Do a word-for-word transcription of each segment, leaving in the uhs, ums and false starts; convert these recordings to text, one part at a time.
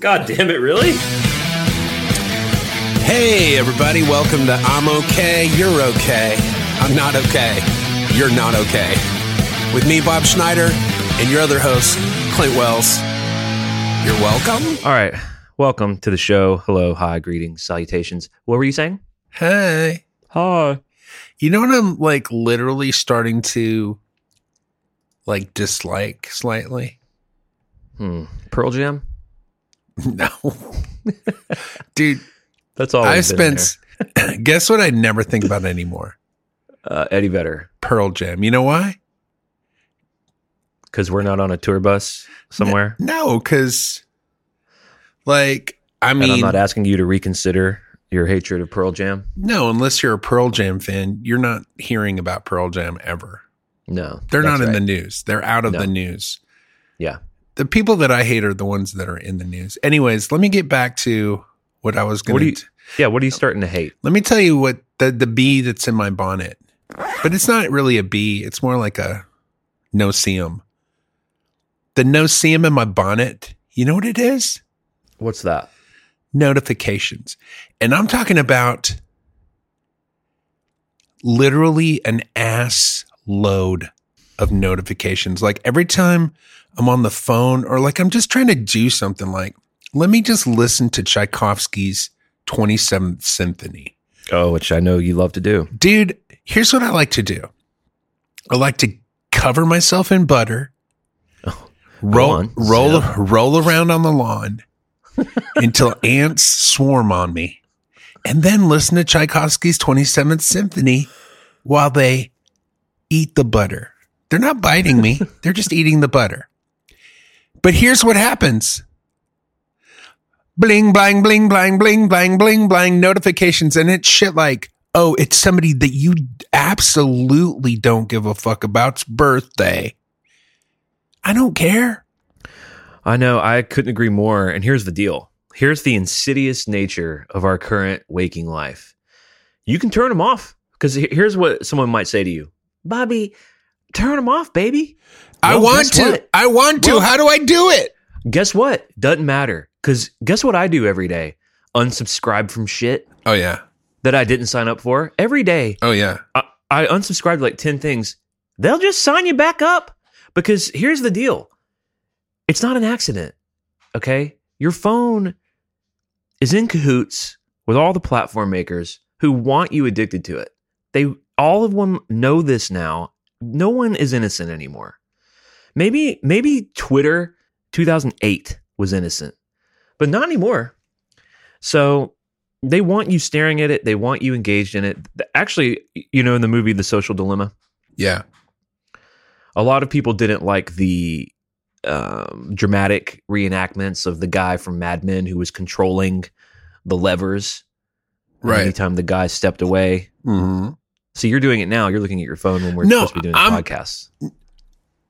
God damn it, really? Hey, everybody. Welcome to I'm Okay, You're Okay, I'm Not Okay, You're Not Okay. With me, Bob Schneider, and your other host, Clint Wells. You're welcome. All right. Welcome to the show. Hello, hi, greetings, salutations. What were you saying? Hey. Hi. You know what I'm, like, literally starting to, like, dislike slightly? Hmm. Pearl Jam? No. Dude. That's all I spent. Guess what I never think about anymore? Uh, Eddie Vedder. Pearl Jam. You know why? Because we're not on a tour bus somewhere? No, because, like, I mean. And I'm not asking you to reconsider your hatred of Pearl Jam? No, unless you're a Pearl Jam fan, you're not hearing about Pearl Jam ever. No. They're not in right. the news. They're out of no. the news. Yeah. The people that I hate are the ones that are in the news. Anyways, let me get back to what I was going to. Yeah, what are you starting to hate? Let me tell you what the, the bee that's in my bonnet. But it's not really a bee. It's more like a no-see-um. The no-see-um in my bonnet, you know what it is? What's that? Notifications. And I'm talking about literally an ass load of notifications. Like every time I'm on the phone or like I'm just trying to do something, like let me just listen to Tchaikovsky's twenty-seventh Symphony. Oh, which I know you love to do. Dude, here's what I like to do. I like to cover myself in butter, oh, roll on, roll yeah. roll around on the lawn until ants swarm on me, and then listen to Tchaikovsky's twenty-seventh Symphony while they eat the butter. They're not biting me. They're just eating the butter. But here's what happens. Bling, bling, bling, bling, bling, bling, bling, bling, notifications. And it's shit like, oh, it's somebody that you absolutely don't give a fuck about's birthday. I don't care. I know. I couldn't agree more. And here's the deal. Here's the insidious nature of our current waking life. You can turn them off, because here's what someone might say to you. Bobby, turn them off, baby. Well, I want to. What? I want to. Well, how do I do it? Guess what? Doesn't matter. Because guess what I do every day? Unsubscribe from shit. Oh, yeah. That I didn't sign up for. Every day. Oh, yeah. I, I unsubscribed like ten things. They'll just sign you back up. Because here's the deal. It's not an accident, okay? Your phone is in cahoots with all the platform makers who want you addicted to it. They all of them know this now. No one is innocent anymore. Maybe maybe Twitter two thousand eight was innocent, but not anymore. So they want you staring at it. They want you engaged in it. Actually, you know, in the movie The Social Dilemma? Yeah. A lot of people didn't like the Um, dramatic reenactments of the guy from Mad Men who was controlling the levers. Right. Anytime the guy stepped away. Mm-hmm. So you're doing it now. You're looking at your phone when we're no, supposed to be doing I'm, the podcast.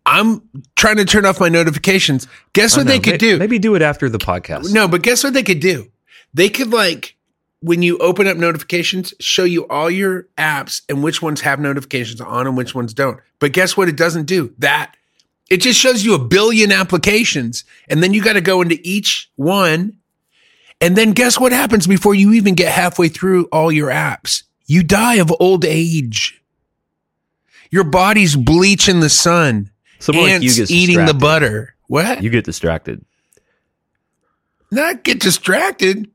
I'm trying to turn off my notifications. Guess what they could maybe, do? Maybe do it after the podcast. No, but guess what they could do? They could, like, when you open up notifications, show you all your apps and which ones have notifications on and which ones don't. But guess what it doesn't do? That. It just shows you a billion applications, and then you got to go into each one. And then guess what happens before you even get halfway through all your apps? You die of old age. Your body's bleaching the sun. Someone ants like eating the butter. What? You get distracted. Not get distracted.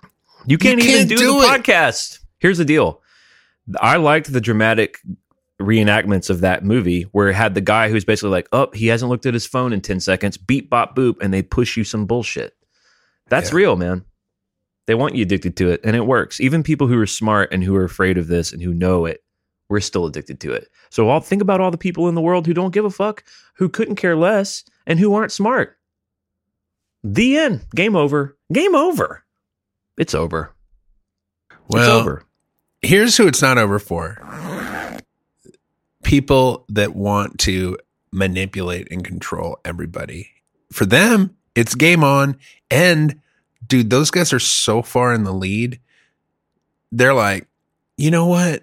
You can't, you can't even do, do the it. podcast. Here's the deal. I liked the dramatic reenactments of that movie where it had the guy who's basically like, oh, he hasn't looked at his phone in ten seconds, beep, bop, boop, and they push you some bullshit. That's yeah. real, man. They want you addicted to it, and it works. Even people who are smart and who are afraid of this and who know it, we're still addicted to it. So I'll think about all the people in the world who don't give a fuck, who couldn't care less, and who aren't smart. The end. Game over. Game over. It's over. Well, it's over. Here's who it's not over for. People that want to manipulate and control everybody. For them, it's game on. And dude, those guys are so far in the lead. They're like, you know what?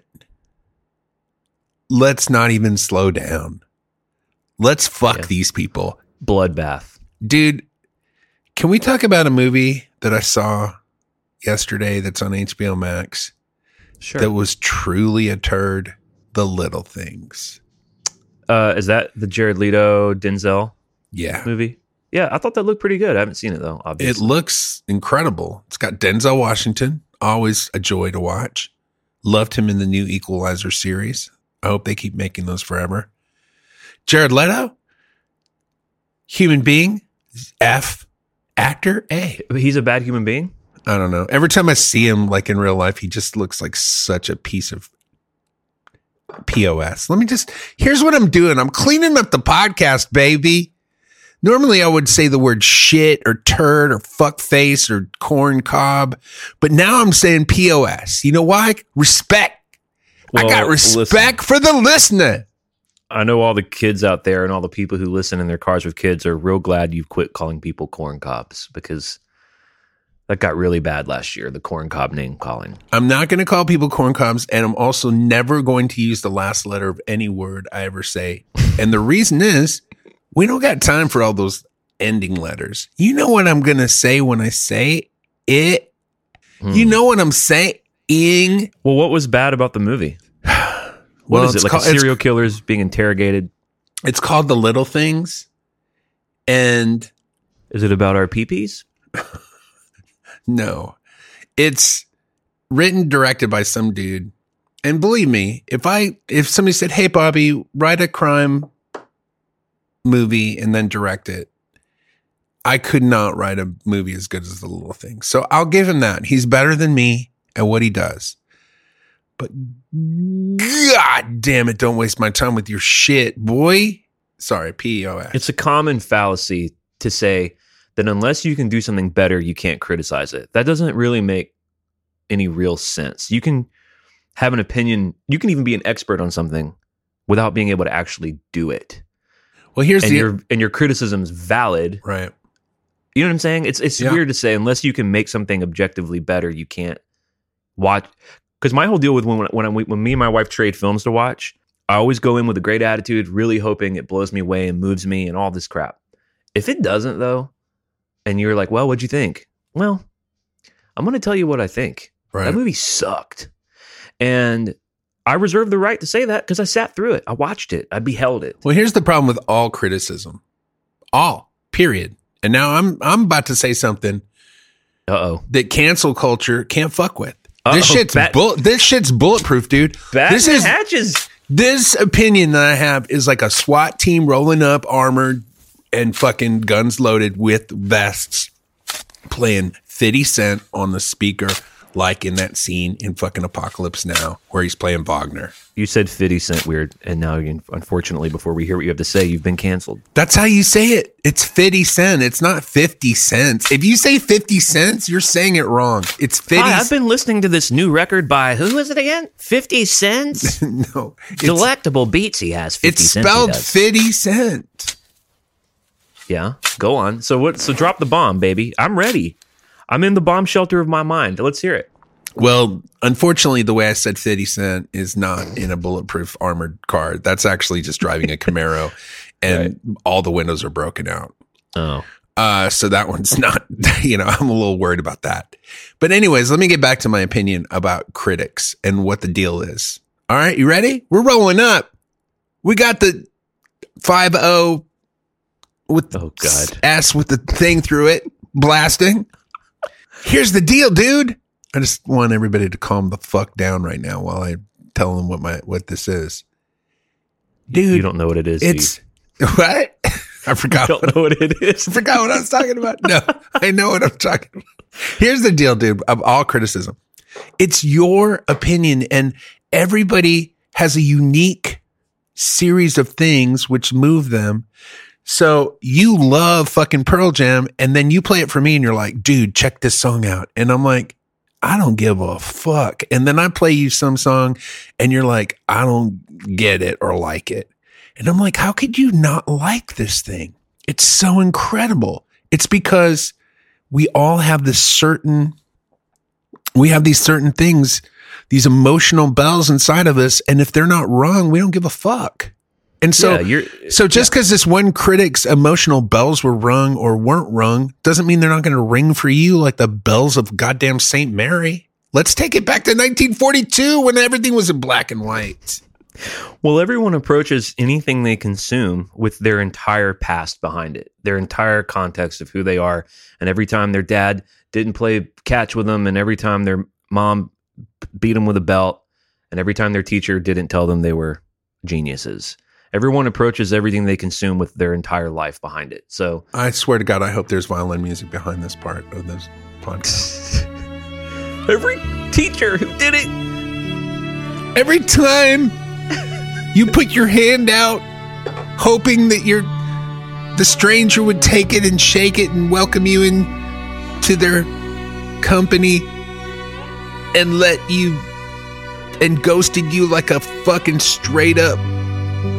Let's not even slow down. Let's fuck yeah. these people. Bloodbath. Dude, Can we talk about a movie that I saw yesterday that's on H B O Max? Sure. That was truly a turd. The Little Things. Uh, is that the Jared Leto, Denzel yeah. movie? Yeah, I thought that looked pretty good. I haven't seen it, though, obviously. It looks incredible. It's got Denzel Washington. Always a joy to watch. Loved him in the new Equalizer series. I hope they keep making those forever. Jared Leto? Human being? F. Actor? A. He's a bad human being? I don't know. Every time I see him, like in real life, he just looks like such a piece of P O S. Let me just, here's what I'm doing. I'm cleaning up the podcast, baby. Normally, I would say the word shit or turd or fuckface or corn cob, but now I'm saying P O S. You know why? Respect. Well, I got respect listen. for the listener. I know all the kids out there and all the people who listen in their cars with kids are real glad you've quit calling people corn cobs, because that got really bad last year, the corn cob name calling. I'm not going to call people corn cobs, and I'm also never going to use the last letter of any word I ever say. And the reason is, we don't got time for all those ending letters. You know what I'm going to say when I say it? Mm. You know what I'm saying? Well, what was bad about the movie? What well, is it? Like called, a serial killer's being interrogated? It's called The Little Things. And is it about our pee-pees? No. It's written, directed by some dude. And believe me, if I if somebody said, hey, Bobby, write a crime movie and then direct it, I could not write a movie as good as The Little Things. So I'll give him that. He's better than me at what he does. But God damn it, don't waste my time with your shit, boy. Sorry, P O S. It's a common fallacy to say that unless you can do something better, you can't criticize it. That doesn't really make any real sense. You can have an opinion. You can even be an expert on something without being able to actually do it. Well, here's and the your, and your criticism's valid, right? You know what I'm saying? It's it's yeah. weird to say unless you can make something objectively better, you can't watch. Because my whole deal with when when, I, when me and my wife trade films to watch, I always go in with a great attitude, really hoping it blows me away and moves me and all this crap. If it doesn't, though, and you're like, well, what'd you think? Well, I'm going to tell you what I think. Right. That movie sucked. And I reserve the right to say that because I sat through it. I watched it. I beheld it. Well, here's the problem with all criticism. All, period. And now I'm I'm about to say something Uh-oh. that cancel culture can't fuck with. Uh-oh. This shit's Bat- bull- This shit's bulletproof, dude. Bat- this is hatches. This opinion that I have is like a SWAT team rolling up armored and fucking guns loaded with vests playing fifty cent on the speaker, like in that scene in fucking Apocalypse Now where he's playing Wagner. You said fifty cent weird, and now, you, unfortunately, before we hear what you have to say, you've been canceled. That's how you say it. It's fifty cent. It's not fifty cents. If you say fifty cents, you're saying it wrong. It's fifty. Hi, I've been listening to this new record by, who is it again? fifty cents? No. Delectable beats he has. fifty it's cents spelled fifty cent. Yeah, go on. So what? So drop the bomb, baby. I'm ready. I'm in the bomb shelter of my mind. Let's hear it. Well, unfortunately, the way I said fifty cent is not in a bulletproof armored car. That's actually just driving a Camaro, and right. all the windows are broken out. Oh. Uh, so that one's not, you know, I'm a little worried about that. But anyways, let me get back to my opinion about critics and what the deal is. All right, you ready? We're rolling up. We got the five oh with oh god ass with the thing through it blasting. Here's the deal, dude. I just want everybody to calm the fuck down right now while I tell them what my what this is, dude. You don't know what it is. It's dude. What I forgot. You don't what, know what it is. I forgot what I was talking about. No, I know what I'm talking about. Here's the deal, dude. Of all criticism, it's your opinion, and everybody has a unique series of things which move them. So you love fucking Pearl Jam, and then you play it for me, and you're like, dude, check this song out. And I'm like, I don't give a fuck. And then I play you some song, and you're like, I don't get it or like it. And I'm like, how could you not like this thing? It's so incredible. It's because we all have this certain, we have these certain things, these emotional bells inside of us, and if they're not rung, we don't give a fuck. And so, yeah, you're, so just because yeah. this one critic's emotional bells were rung or weren't rung doesn't mean they're not going to ring for you like the bells of goddamn Saint Mary. Let's take it back to nineteen forty-two when everything was in black and white. Well, everyone approaches anything they consume with their entire past behind it, their entire context of who they are. And every time their dad didn't play catch with them, and every time their mom beat them with a belt, and every time their teacher didn't tell them they were geniuses. Everyone approaches everything they consume with their entire life behind it. So I swear to God, I hope there's violin music behind this part of this podcast. Every teacher who did it. Every time you put your hand out, hoping that your the stranger would take it and shake it and welcome you in to their company and let you and ghosted you like a fucking straight up.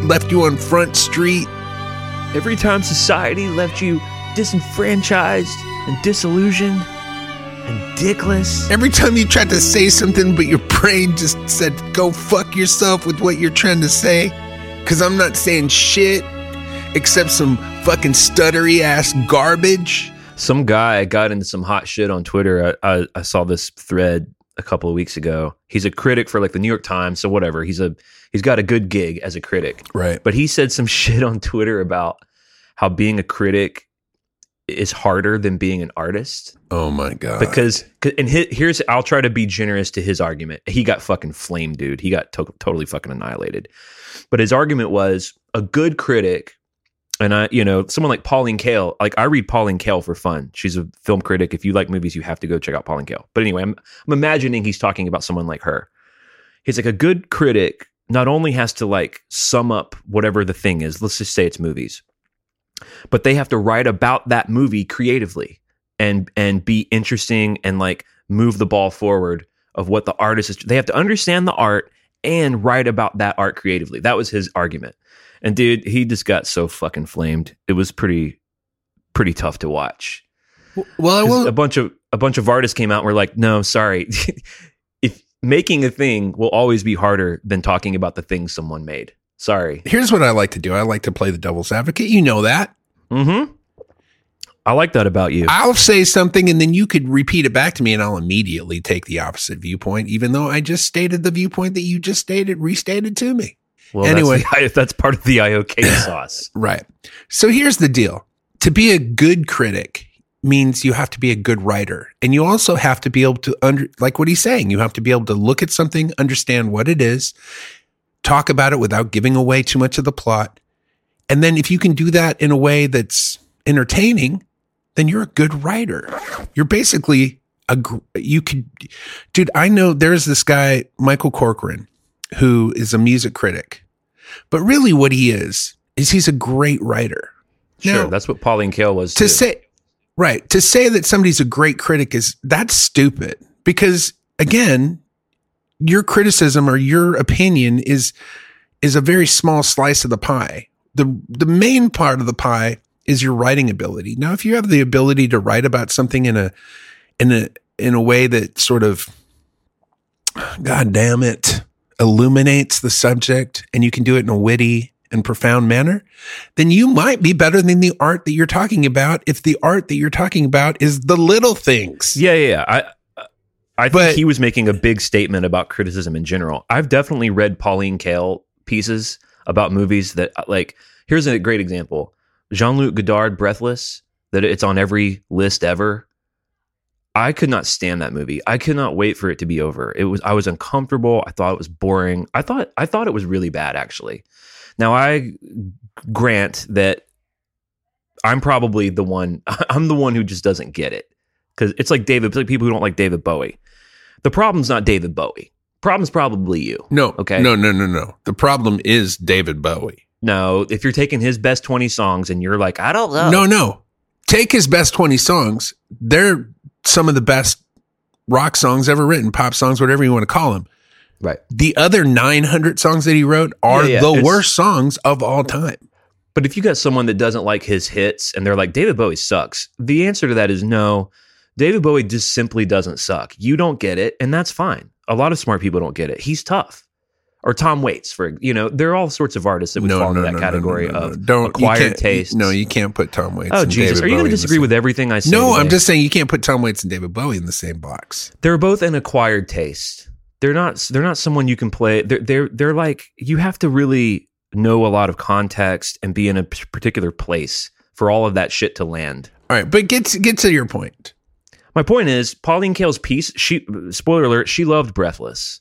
Left you on Front Street. Every time society left you disenfranchised and disillusioned and dickless. Every time you tried to say something, but your brain just said, go fuck yourself with what you're trying to say. Because I'm not saying shit except some fucking stuttery ass garbage. Some guy got into some hot shit on Twitter. I, I, I saw this thread a couple of weeks ago. He's a critic for like the New York Times, so whatever. He's a he's got a good gig as a critic. Right. But he said some shit on Twitter about how being a critic is harder than being an artist. Oh my God. Because and his, here's I'll try to be generous to his argument. He got fucking flamed, dude. He got to- totally fucking annihilated. But his argument was a good critic, and I, you know, someone like Pauline Kael, like I read Pauline Kael for fun. She's a film critic. If you like movies, you have to go check out Pauline Kael. But anyway, I'm, I'm imagining he's talking about someone like her. He's like, a good critic not only has to like sum up whatever the thing is, let's just say it's movies, but they have to write about that movie creatively and, and be interesting and like move the ball forward of what the artist is. They have to understand the art and write about that art creatively. That was his argument. And dude, he just got so fucking flamed. It was pretty, pretty tough to watch. Well, I will. A bunch of a bunch of artists came out and were like, "No, sorry, if making a thing will always be harder than talking about the thing someone made." Sorry. Here's what I like to do. I like to play the devil's advocate. You know that. Mm-hmm. I like that about you. I'll say something, and then you could repeat it back to me, and I'll immediately take the opposite viewpoint, even though I just stated the viewpoint that you just stated, restated to me. Well, anyway, that's, the, that's part of the I O K sauce. Right. So here's the deal. To be a good critic means you have to be a good writer. And you also have to be able to, under, like what he's saying, you have to be able to look at something, understand what it is, talk about it without giving away too much of the plot. And then if you can do that in a way that's entertaining, then you're a good writer. You're basically, a you could, dude, I know there's this guy, Michael Corcoran, who is a music critic. But really what he is, is he's a great writer. Now, sure, that's what Pauline Kael was to too. say. Right. To say that somebody's a great critic is, that's stupid. Because again, your criticism or your opinion is is a very small slice of the pie. The the main part of the pie is your writing ability. Now, if you have the ability to write about something in a in a in a way that sort of, God damn it, illuminates the subject, and you can do it in a witty and profound manner, then you might be better than the art that you're talking about if the art that you're talking about is the little things. Yeah, yeah, yeah. I, I think but, he was making a big statement about criticism in general. I've definitely read Pauline Kael pieces about movies that, like, here's a great example. Jean-Luc Godard, Breathless, that it's on every list ever. I could not stand that movie. I could not wait for it to be over. It was I was uncomfortable. I thought it was boring. I thought I thought it was really bad, actually. Now, I grant that I'm probably the one. I'm the one who just doesn't get it, because it's like David. It's like people who don't like David Bowie. The problem's not David Bowie. Problem's probably you. No. Okay. No. No. No. No. The problem is David Bowie. No. If you're taking his best twenty songs and you're like, I don't know. No. No. Take his best twenty songs. They're some of the best rock songs ever written, pop songs, whatever you want to call them. Right. The other nine hundred songs that he wrote are yeah, yeah. the it's, worst songs of all time. But if you got someone that doesn't like his hits and they're like, David Bowie sucks, the answer to that is no. David Bowie just simply doesn't suck. You don't get it, and that's fine. A lot of smart people don't get it. He's tough. Or Tom Waits, for you know, there are all sorts of artists that would no, fall no, into that no, category no, no, no, no. of Don't, acquired tastes. No, you can't put Tom Waits. Oh, and Jesus, David are you going to disagree with everything I say? No, today? I'm just saying you can't put Tom Waits and David Bowie in the same box. They're both an acquired taste. They're not. They're not someone you can play. They're. They're. They're like you have to really know a lot of context and be in a particular place for all of that shit to land. All right, but get to, get to your point. My point is Pauline Kael's piece. She spoiler alert. She loved Breathless.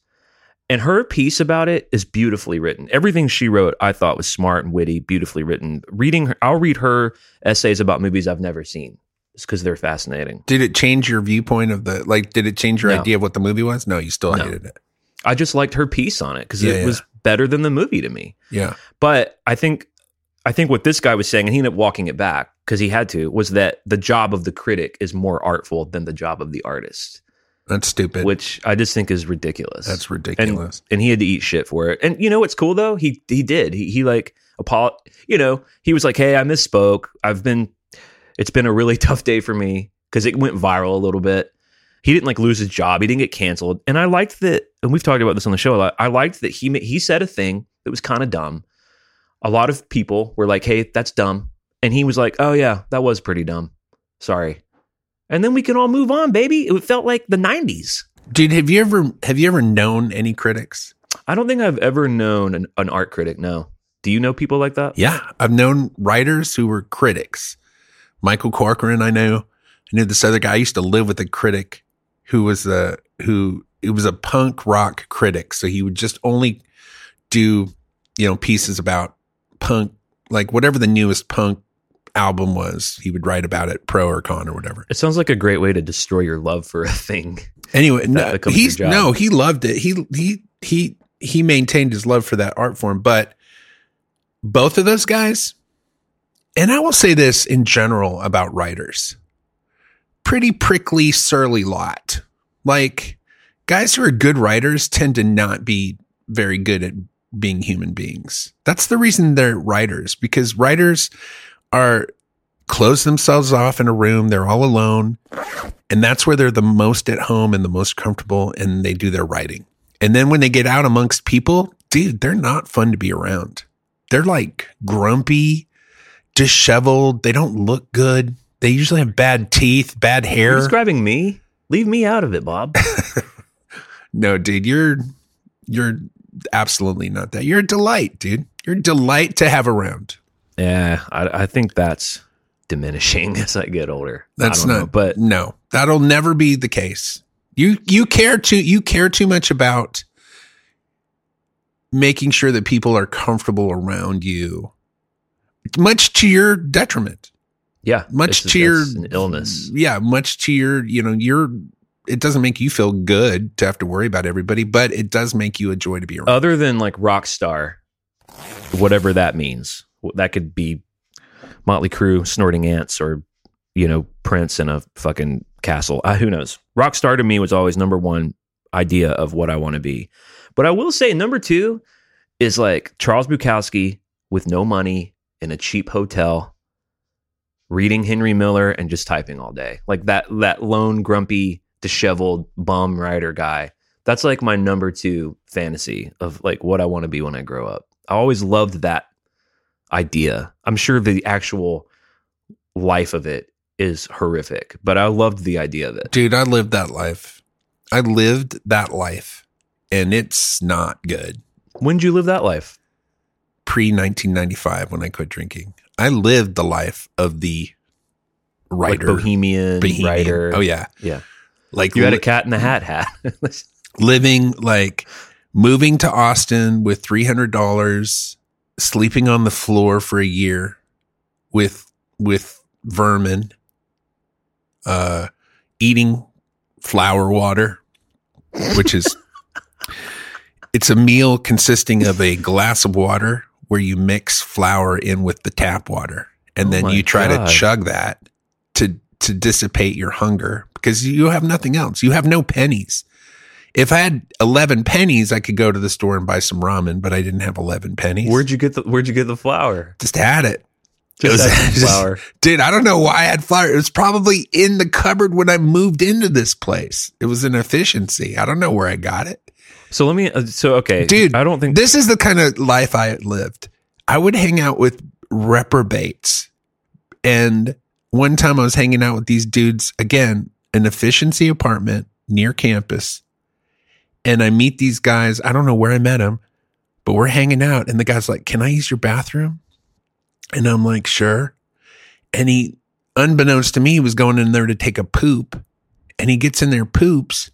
And her piece about it is beautifully written. Everything she wrote, I thought, was smart and witty, beautifully written. Reading, her, I'll read her essays about movies I've never seen. It's because they're fascinating. Did it change your viewpoint of the, like, did it change your no. idea of what the movie was? No, you still no. hated it. I just liked her piece on it because yeah, it yeah. was better than the movie to me. Yeah. But I think, I think what this guy was saying, and he ended up walking it back because he had to, was that the job of the critic is more artful than the job of the artist. That's stupid. Which I just think is ridiculous. That's ridiculous. And, and he had to eat shit for it. And you know what's cool though? He he did. He he like apolog- you know, he was like, "Hey, I misspoke. I've been it's been a really tough day for me," because it went viral a little bit. He didn't like lose his job. He didn't get canceled. And I liked that, and we've talked about this on the show a lot. I liked that he he said a thing that was kind of dumb. A lot of people were like, "Hey, that's dumb." And he was like, "Oh yeah, that was pretty dumb. Sorry." And then we can all move on, baby. It felt like the nineties. Dude, have you ever have you ever known any critics? I don't think I've ever known an, an art critic, no. Do you know people like that? Yeah. I've known writers who were critics. Michael Corcoran, I knew. I knew this other guy. I used to live with a critic who was a, who it was a punk rock critic. So he would just only do, you know, pieces about punk, like whatever the newest punk album was, he would write about it, pro or con or whatever. It sounds like a great way to destroy your love for a thing. Anyway, no, he's, no, he loved it. He he he he maintained his love for that art form. But both of those guys, and I will say this in general about writers, pretty prickly, surly lot. Like, guys who are good writers tend to not be very good at being human beings. That's the reason they're writers, because writers are close themselves off in a room. They're all alone. And that's where they're the most at home and the most comfortable, and they do their writing. And then when they get out amongst people, dude, they're not fun to be around. They're like grumpy, disheveled. They don't look good. They usually have bad teeth, bad hair. You're describing me? Leave me out of it, Bob. No, dude, you're, you're absolutely not that. You're a delight, dude. You're a delight to have around. Yeah, I, I think that's diminishing as I get older. That's not, know, but no, that'll never be the case. You you care too you care too much about making sure that people are comfortable around you, much to your detriment. Yeah, much to your an illness. Yeah, much to your you know your. It doesn't make you feel good to have to worry about everybody, but it does make you a joy to be around. Other than like rock star, whatever that means. That could be Motley Crue snorting ants, or, you know, Prince in a fucking castle. Uh, who knows? Rockstar to me was always number one idea of what I want to be. But I will say number two is like Charles Bukowski with no money in a cheap hotel, reading Henry Miller and just typing all day. Like that, that lone, grumpy, disheveled bum writer guy. That's like my number two fantasy of like what I want to be when I grow up. I always loved that idea. I'm sure the actual life of it is horrific, but I loved the idea of it. Dude, I lived that life. I lived that life, and it's not good. When did you live that life? pre nineteen ninety-five, when I quit drinking. I lived the life of the writer. Like bohemian, bohemian writer. Oh, yeah. Yeah. Like you had li- a cat in the hat hat. Living, like, moving to Austin with three hundred dollars, sleeping on the floor for a year with with vermin, uh, eating flower water, which is it's a meal consisting of a glass of water where you mix flour in with the tap water, and oh then you try God. to chug that to to dissipate your hunger because you have nothing else. You have no pennies. If I had eleven pennies, I could go to the store and buy some ramen, but I didn't have eleven pennies. Where'd you get the Where'd you get the flour? Just had it. Just, it was, had some flour. Just, dude, I don't know why I had flour. It was probably in the cupboard when I moved into this place. It was an efficiency. I don't know where I got it. So let me, uh, so, okay. Dude, I don't think this is the kind of life I lived. I would hang out with reprobates. And one time I was hanging out with these dudes, again, an efficiency apartment near campus. And I meet these guys. I don't know where I met them, but we're hanging out. And the guy's like, can I use your bathroom? And I'm like, sure. And he, unbeknownst to me, was going in there to take a poop. And he gets in there, poops,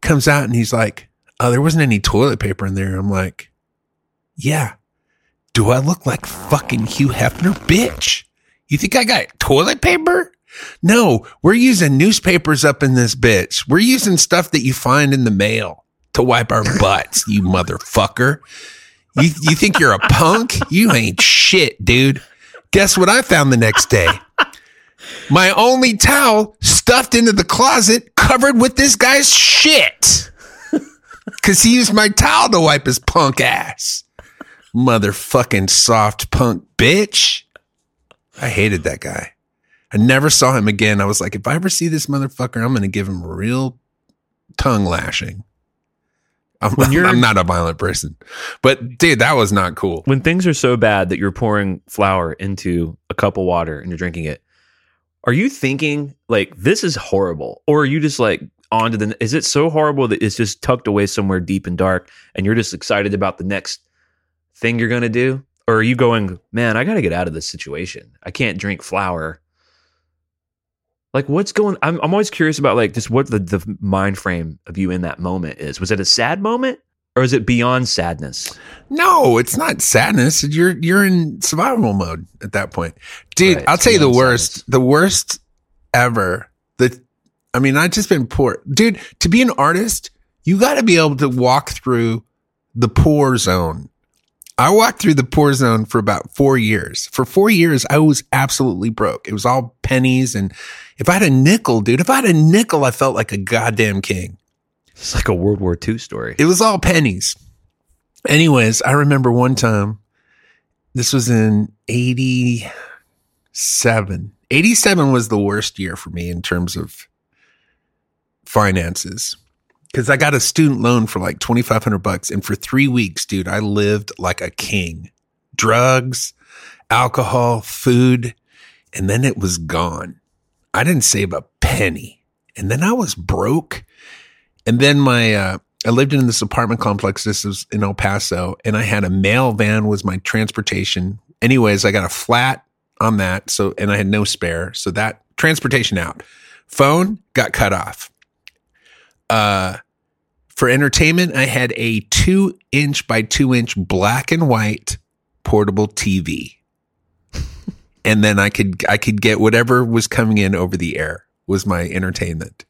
comes out, and he's like, oh, there wasn't any toilet paper in there. I'm like, yeah. Do I look like fucking Hugh Hefner? Bitch. You think I got toilet paper? No, we're using newspapers up in this bitch. We're using stuff that you find in the mail to wipe our butts, you motherfucker. You you think you're a punk? You ain't shit, dude. Guess what I found the next day? My only towel stuffed into the closet, covered with this guy's shit. Because he used my towel to wipe his punk ass. Motherfucking soft punk bitch. I hated that guy. I never saw him again. I was like, if I ever see this motherfucker, I'm going to give him a real tongue lashing. I'm, I'm not a violent person. But, dude, that was not cool. When things are so bad that you're pouring flour into a cup of water and you're drinking it, are you thinking, like, this is horrible? Or are you just, like, on to the... Is it so horrible that it's just tucked away somewhere deep and dark and you're just excited about the next thing you're going to do? Or are you going, man, I got to get out of this situation. I can't drink flour. Like, what's going... I'm I'm always curious about, like, just what the, the mind frame of you in that moment is. Was it a sad moment? Or is it beyond sadness? No, it's not sadness. You're you're in survival mode at that point. Dude, right, I'll tell you the worst. Sadness. The worst ever. The, I mean, I've just been poor. Dude, to be an artist, you got to be able to walk through the poor zone. I walked through the poor zone for about four years. For four years, I was absolutely broke. It was all pennies. And if I had a nickel, dude, if I had a nickel, I felt like a goddamn king. It's like a World War Two story. It was all pennies. Anyways, I remember one time, this was in eighty-seven. eighty-seven was the worst year for me in terms of finances. Because I got a student loan for like twenty-five hundred bucks. And for three weeks, dude, I lived like a king. Drugs, alcohol, food. And then it was gone. I didn't save a penny. And then I was broke. And then my, uh, I lived in this apartment complex. This was in El Paso. And I had a mail van was my transportation. Anyways, I got a flat on that. So, and I had no spare. So that transportation out. Phone got cut off. Uh, for entertainment, I had a two inch by two inch black and white portable T V. And then I could, I could get whatever was coming in over the air was my entertainment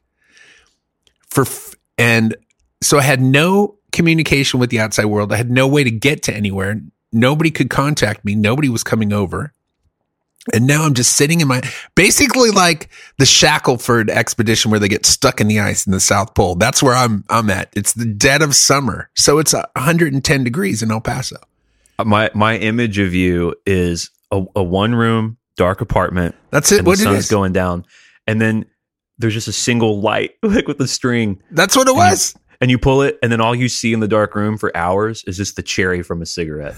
for. F- and so I had no communication with the outside world. I had no way to get to anywhere. Nobody could contact me. Nobody was coming over. And now I'm just sitting in my, basically like the Shackelford expedition where they get stuck in the ice in the South Pole. That's where I'm I'm at. It's the dead of summer. So it's one hundred ten degrees in El Paso. My my image of you is a, a one room, dark apartment. That's it. And what the sun's it is. Going down. And then there's just a single light, like with a string. That's what it was. And you, and you pull it. And then all you see in the dark room for hours is just the cherry from a cigarette.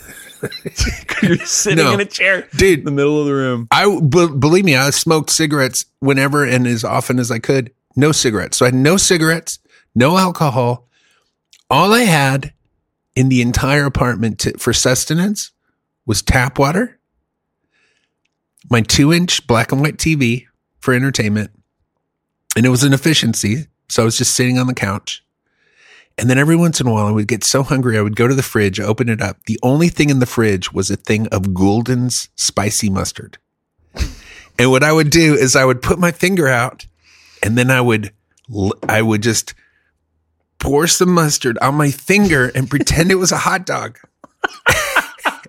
You're sitting no, in a chair, dude, in the middle of the room. I b- believe me, I smoked cigarettes whenever and as often as I could. No cigarettes. So I had no cigarettes, no alcohol. All I had in the entire apartment to, for sustenance was tap water, my two-inch black and white T V for entertainment, and it was an efficiency. So I was just sitting on the couch. And then every once in a while, I would get so hungry, I would go to the fridge, open it up. The only thing in the fridge was a thing of Goulden's spicy mustard. And what I would do is I would put my finger out, and then I would I would just pour some mustard on my finger and pretend it was a hot dog.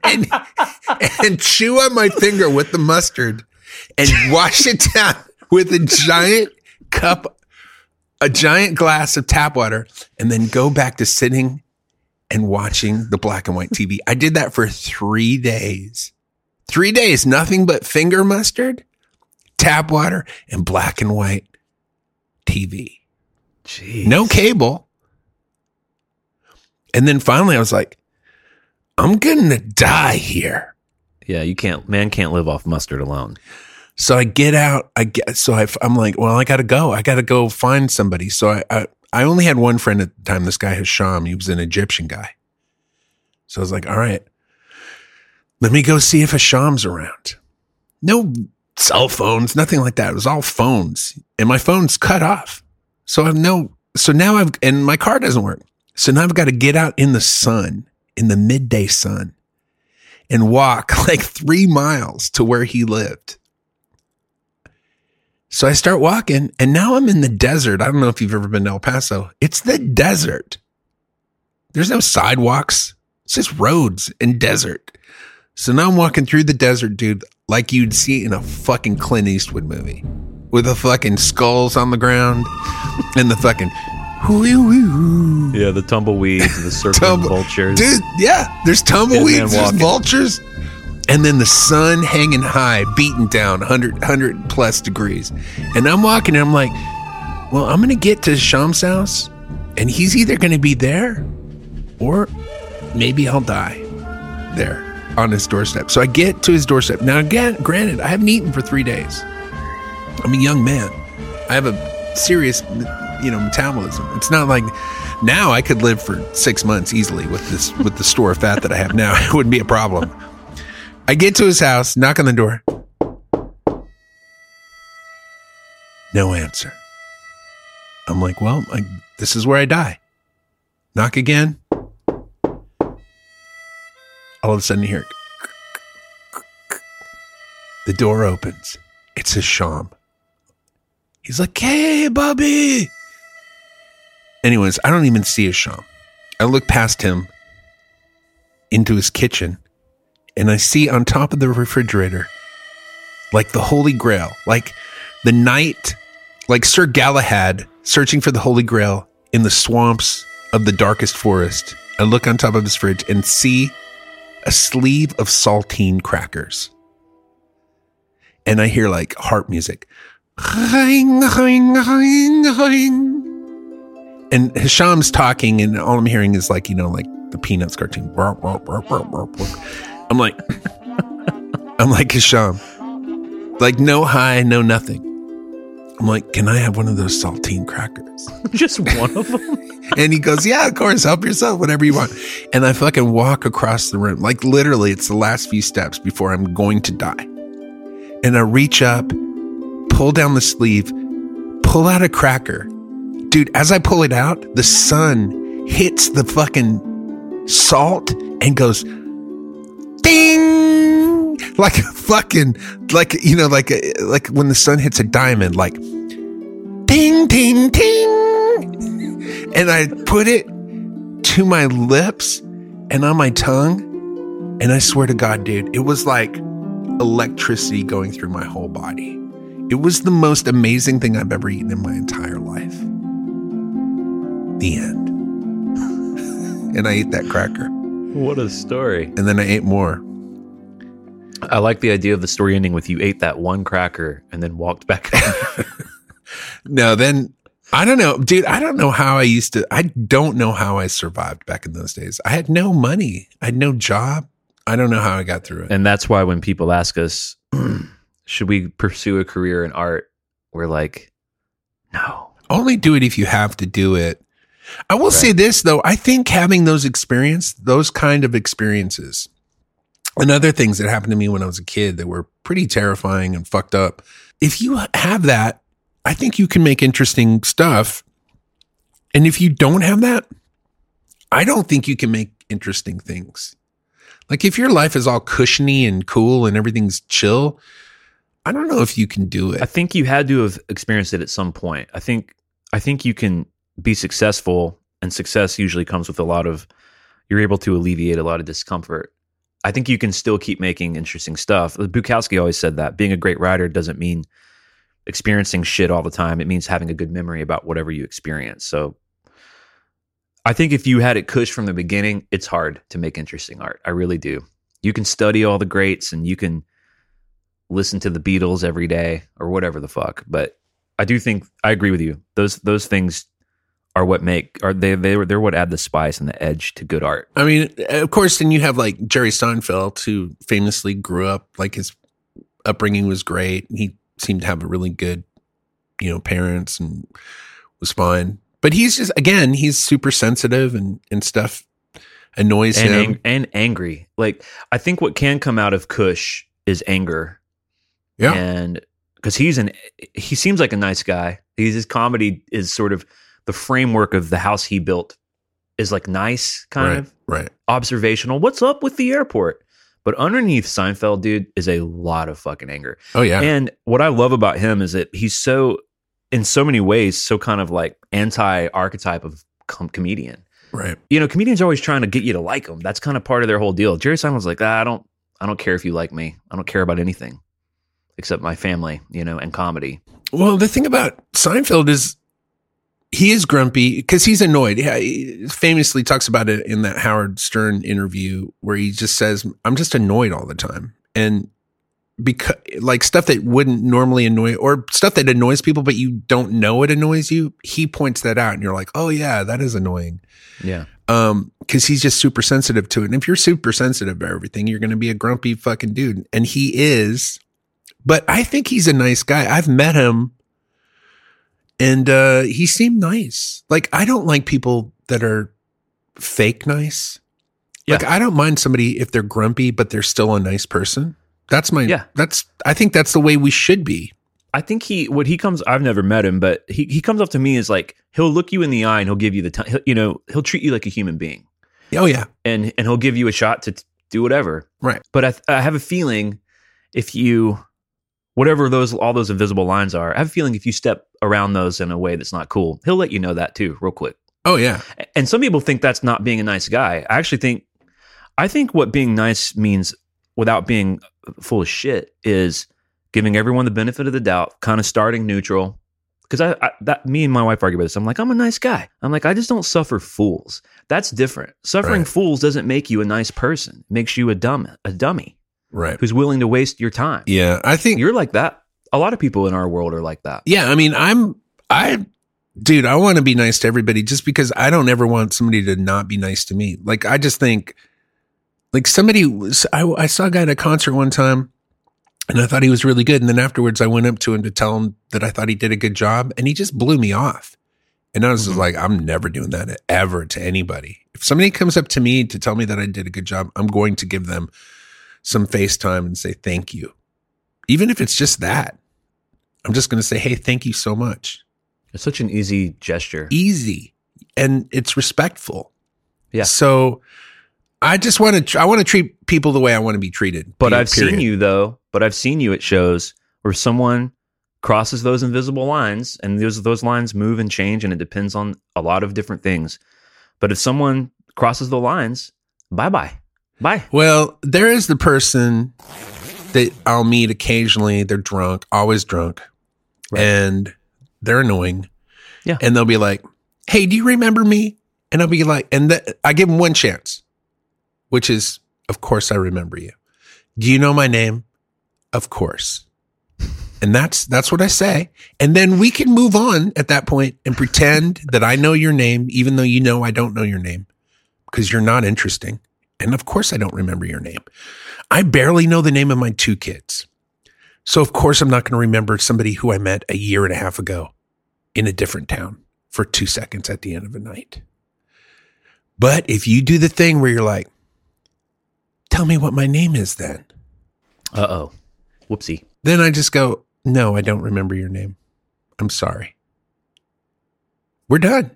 and, and chew on my finger with the mustard and wash it down with a giant cup a giant glass of tap water, and then go back to sitting and watching the black and white T V. I did that for three days. Three days, nothing but finger mustard, tap water, and black and white T V. Jeez. No cable. And then finally I was like, I'm going to die here. Yeah, you can't, man can't live off mustard alone. So I get out, I get, so I, I'm like, well, I got to go. I got to go find somebody. So I, I, I only had one friend at the time. This guy, Hisham, he was an Egyptian guy. So I was like, all right, let me go see if Hisham's around. No cell phones, nothing like that. It was all phones, and my phone's cut off. So I've no, so now I've, and my car doesn't work. So now I've got to get out in the sun, in the midday sun, and walk like three miles to where he lived. So I start walking, and now I'm in the desert. I don't know if you've ever been to El Paso. It's the desert. There's no sidewalks. It's just roads and desert. So now I'm walking through the desert, dude, like you'd see in a fucking Clint Eastwood movie, with the fucking skulls on the ground and the fucking yeah, the tumbleweeds, the circling Tumble- vultures, dude. Yeah, there's tumbleweeds, there's vultures, and then the sun hanging high, beating down one hundred, one hundred plus degrees. And I'm walking, and I'm like, well, I'm gonna get to Sham's house, and he's either gonna be there, or maybe I'll die there on his doorstep. So I get to his doorstep. Now, again, granted, I haven't eaten for three days. I'm a young man. I have a serious, you know, metabolism. It's not like now I could live for six months easily with this, with the store of fat that I have now. It wouldn't be a problem. I get to his house, knock on the door. No answer. I'm like, well, I, this is where I die. Knock again. All of a sudden you hear it. The door opens. It's Hisham. He's like, hey, Bobby. Anyways, I don't even see Hisham. I look past him into his kitchen, and I see on top of the refrigerator, like the Holy Grail, like the knight, like Sir Galahad searching for the Holy Grail in the swamps of the darkest forest. I look on top of his fridge and see a sleeve of saltine crackers. And I hear like harp music. Ring, ring, ring, ring. And Hisham's talking, and all I'm hearing is like, you know, like the Peanuts cartoon. I'm like, I'm like Hisham. Like no hi, no nothing. I'm like, can I have one of those saltine crackers? Just one of them? And he goes, yeah, of course. Help yourself, whatever you want. And I fucking walk across the room. Like literally, it's the last few steps before I'm going to die. And I reach up, pull down the sleeve, pull out a cracker. Dude, as I pull it out, the sun hits the fucking salt and goes ding! Like a fucking, like, you know, like a, like when the sun hits a diamond, like ding, ding, ding. And I put it to my lips and on my tongue. And I swear to God, dude, it was like electricity going through my whole body. It was the most amazing thing I've ever eaten in my entire life. The end. And I ate that cracker. What a story. And then I ate more. I like the idea of the story ending with you ate that one cracker and then walked back. No, then I don't know, dude. I don't know how I used to, I don't know how I survived back in those days. I had no money. I had no job. I don't know how I got through it. And that's why when people ask us, should we pursue a career in art? We're like, no. Only do it if you have to do it. I will right. say this, though. I think having those experience, those kind of experiences, and other things that happened to me when I was a kid that were pretty terrifying and fucked up, if you have that, I think you can make interesting stuff. And if you don't have that, I don't think you can make interesting things. Like if your life is all cushiony and cool and everything's chill, I don't know if you can do it. I think you had to have experienced it at some point. I think I think you can be successful, and success usually comes with a lot of, you're able to alleviate a lot of discomfort. I think you can still keep making interesting stuff. Bukowski always said that being a great writer doesn't mean experiencing shit all the time. It means having a good memory about whatever you experience. So I think if you had it cush from the beginning, it's hard to make interesting art. I really do. You can study all the greats and you can listen to the Beatles every day or whatever the fuck. But I do think I agree with you. Those those things are what make are they they they're what add the spice and the edge to good art. I mean, of course, then you have like Jerry Seinfeld, who famously grew up like his upbringing was great. And he seemed to have a really good, you know, parents and was fine. But he's just again, he's super sensitive and and stuff annoys and him ang- and angry. Like I think what can come out of Kush is anger. Yeah, and because he's an he seems like a nice guy. He's, his comedy is sort of the framework of the house he built is like nice kind right, of right observational. What's up with the airport? But underneath Seinfeld, dude, is a lot of fucking anger. Oh yeah. And what I love about him is that he's so, in so many ways, so kind of like anti-archetype of com- comedian. Right. You know, comedians are always trying to get you to like them. That's kind of part of their whole deal. Jerry Seinfeld's like, ah, I don't, I don't care if you like me. I don't care about anything except my family, you know, and comedy. Well, the thing about Seinfeld is he is grumpy because he's annoyed. He famously talks about it in that Howard Stern interview where he just says, I'm just annoyed all the time. And because like stuff that wouldn't normally annoy or stuff that annoys people, but you don't know it annoys you. He points that out and you're like, oh yeah, that is annoying. Yeah. Um, cause he's just super sensitive to it. And if you're super sensitive to everything, you're going to be a grumpy fucking dude. And he is, but I think he's a nice guy. I've met him and, uh, he seemed nice. Like I don't like people that are fake nice. Yeah. Like I don't mind somebody if they're grumpy, but they're still a nice person. That's my, yeah. that's, I think that's the way we should be. I think he, what he comes, I've never met him, but he, he comes up to me as like, he'll look you in the eye and he'll give you the time, you know, he'll treat you like a human being. Oh yeah. And, and he'll give you a shot to t- do whatever. Right. But I, I have a feeling if you, whatever those, all those invisible lines are, I have a feeling if you step around those in a way that's not cool, he'll let you know that too, real quick. Oh yeah. And some people think that's not being a nice guy. I actually think, I think what being nice means without being full of shit is giving everyone the benefit of the doubt, kind of starting neutral. Because I, I that me and my wife argue about this. I'm like, I'm a nice guy. I'm like, I just don't suffer fools. That's different. Suffering right. fools doesn't make you a nice person. It makes you a dumb, a dummy, right? Who's willing to waste your time. Yeah, I think you're like that. A lot of people in our world are like that. Yeah, I mean, I'm, I, dude, I want to be nice to everybody just because I don't ever want somebody to not be nice to me. Like, I just think. Like somebody was, I, I saw a guy at a concert one time and I thought he was really good. And then afterwards I went up to him to tell him that I thought he did a good job and he just blew me off. And I was mm-hmm. just like, I'm never doing that ever to anybody. If somebody comes up to me to tell me that I did a good job, I'm going to give them some FaceTime and say, thank you. Even if it's just that, I'm just going to say, hey, thank you so much. It's such an easy gesture. Easy. And it's respectful. Yeah. So I just want to. Tr- I want to treat people the way I want to be treated. But I've period. seen you though. But I've seen you at shows where someone crosses those invisible lines, and those those lines move and change, and it depends on a lot of different things. But if someone crosses the lines, bye bye, bye. Well, there is the person that I'll meet occasionally. They're drunk, always drunk, right. and they're annoying. Yeah, and they'll be like, "Hey, do you remember me?" And I'll be like, "And th- I give them one chance." Which is, of course, I remember you. Do you know my name? Of course. And that's that's what I say. And then we can move on at that point and pretend that I know your name, even though you know I don't know your name, because you're not interesting. And of course, I don't remember your name. I barely know the name of my two kids. So, of course, I'm not going to remember somebody who I met a year and a half ago in a different town for two seconds at the end of a night. But if you do the thing where you're like, tell me what my name is then. Uh-oh. Whoopsie. Then I just go, no, I don't remember your name. I'm sorry. We're done.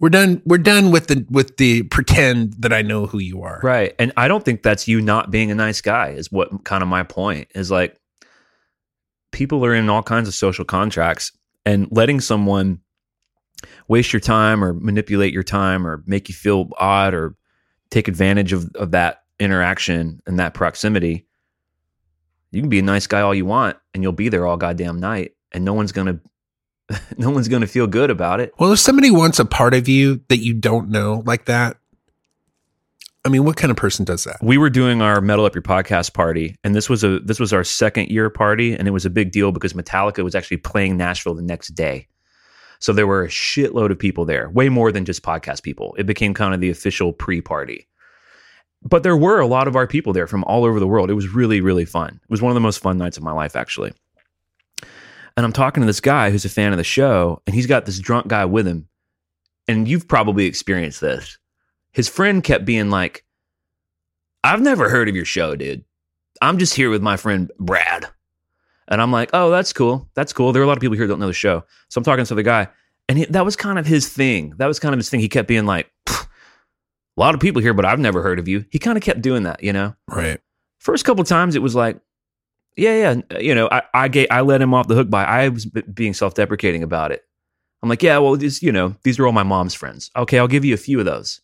We're done. We're done with the with the pretend that I know who you are. Right. And I don't think that's you not being a nice guy is what kind of my point is. Like people are in all kinds of social contracts and letting someone waste your time or manipulate your time or make you feel odd or take advantage of, of that interaction and that proximity. You can be a nice guy all you want and you'll be there all goddamn night and no one's going to, no one's going to feel good about it. Well, if somebody wants a part of you that you don't know like that, I mean, what kind of person does that? We were doing our Metal Up Your Podcast party, and this was a this was our second year party, and it was a big deal because Metallica was actually playing Nashville the next day. So there were a shitload of people there, way more than just podcast people. It became kind of the official pre-party. But there were a lot of our people there from all over the world. It was really, really fun. It was one of the most fun nights of my life, actually. And I'm talking to this guy who's a fan of the show, and he's got this drunk guy with him. And you've probably experienced this. His friend kept being like, I've never heard of your show, dude. I'm just here with my friend Brad. And I'm like, oh, that's cool. That's cool. There are a lot of people here who don't know the show. So I'm talking to the guy, and he, that was kind of his thing. That was kind of his thing. He kept being like, a lot of people here, but I've never heard of you. He kind of kept doing that, you know? Right. First couple of times, it was like, yeah, yeah. You know, I I, gave, I let him off the hook by, I was b- being self-deprecating about it. I'm like, yeah, well, just, you know, these are all my mom's friends. Okay, I'll give you a few of those.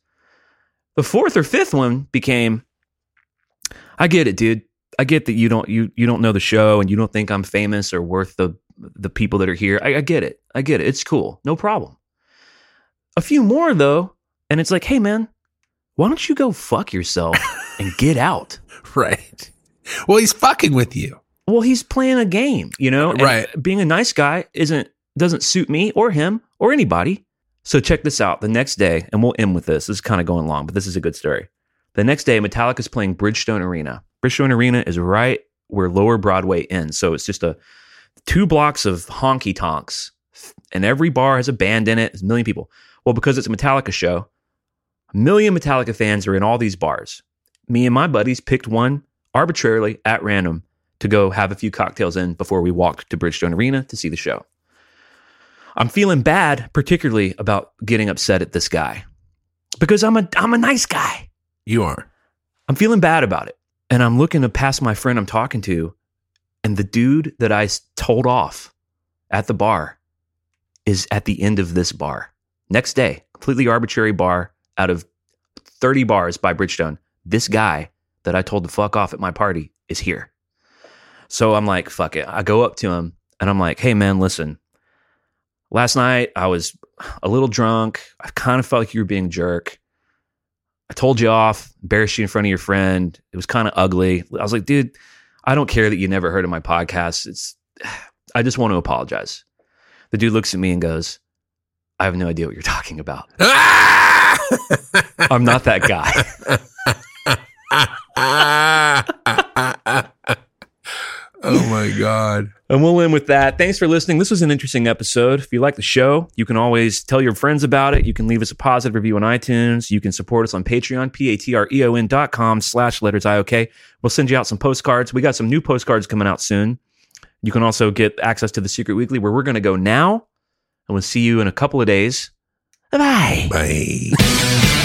The fourth or fifth one became, I get it, dude. I get that you don't you you don't know the show and you don't think I'm famous or worth the the people that are here. I, I get it. I get it. It's cool. No problem. A few more, though, and it's like, hey, man, why don't you go fuck yourself and get out? Right. Well, he's fucking with you. Well, he's playing a game, you know? And right. Being a nice guy isn't doesn't suit me or him or anybody. So check this out. The next day, and we'll end with this. This is kind of going long, but this is a good story. The next day, Metallica's playing Bridgestone Arena. Bridgestone Arena is right where Lower Broadway ends. So it's just a two blocks of honky tonks, and every bar has a band in it. There's a million people. Well, because it's a Metallica show, a million Metallica fans are in all these bars. Me and my buddies picked one arbitrarily at random to go have a few cocktails in before we walked to Bridgestone Arena to see the show. I'm feeling bad, particularly about getting upset at this guy, because I'm a I'm a nice guy. You are. I'm feeling bad about it. And I'm looking to pass my friend I'm talking to, and the dude that I told off at the bar is at the end of this bar. Next day, completely arbitrary bar out of thirty bars by Bridgestone. This guy that I told to fuck off at my party is here. So I'm like, fuck it. I go up to him and I'm like, hey man, listen, last night I was a little drunk. I kind of felt like you were being a jerk. I told you off, embarrassed you in front of your friend. It was kind of ugly. I was like, dude, I don't care that you never heard of my podcast. It's, I just want to apologize. The dude looks at me and goes, I have no idea what you're talking about. Ah! I'm not that guy. Oh my God. And we'll end with that. Thanks for listening. This was an interesting episode. If you like the show, you can always tell your friends about it. You can leave us a positive review on iTunes. You can support us on Patreon, P-A-T-R-E-O-N dot com slash letters I-O-K. We'll send you out some postcards. We got some new postcards coming out soon. You can also get access to the Secret Weekly, where we're going to go now. And we'll see you in a couple of days. Bye-bye. Bye.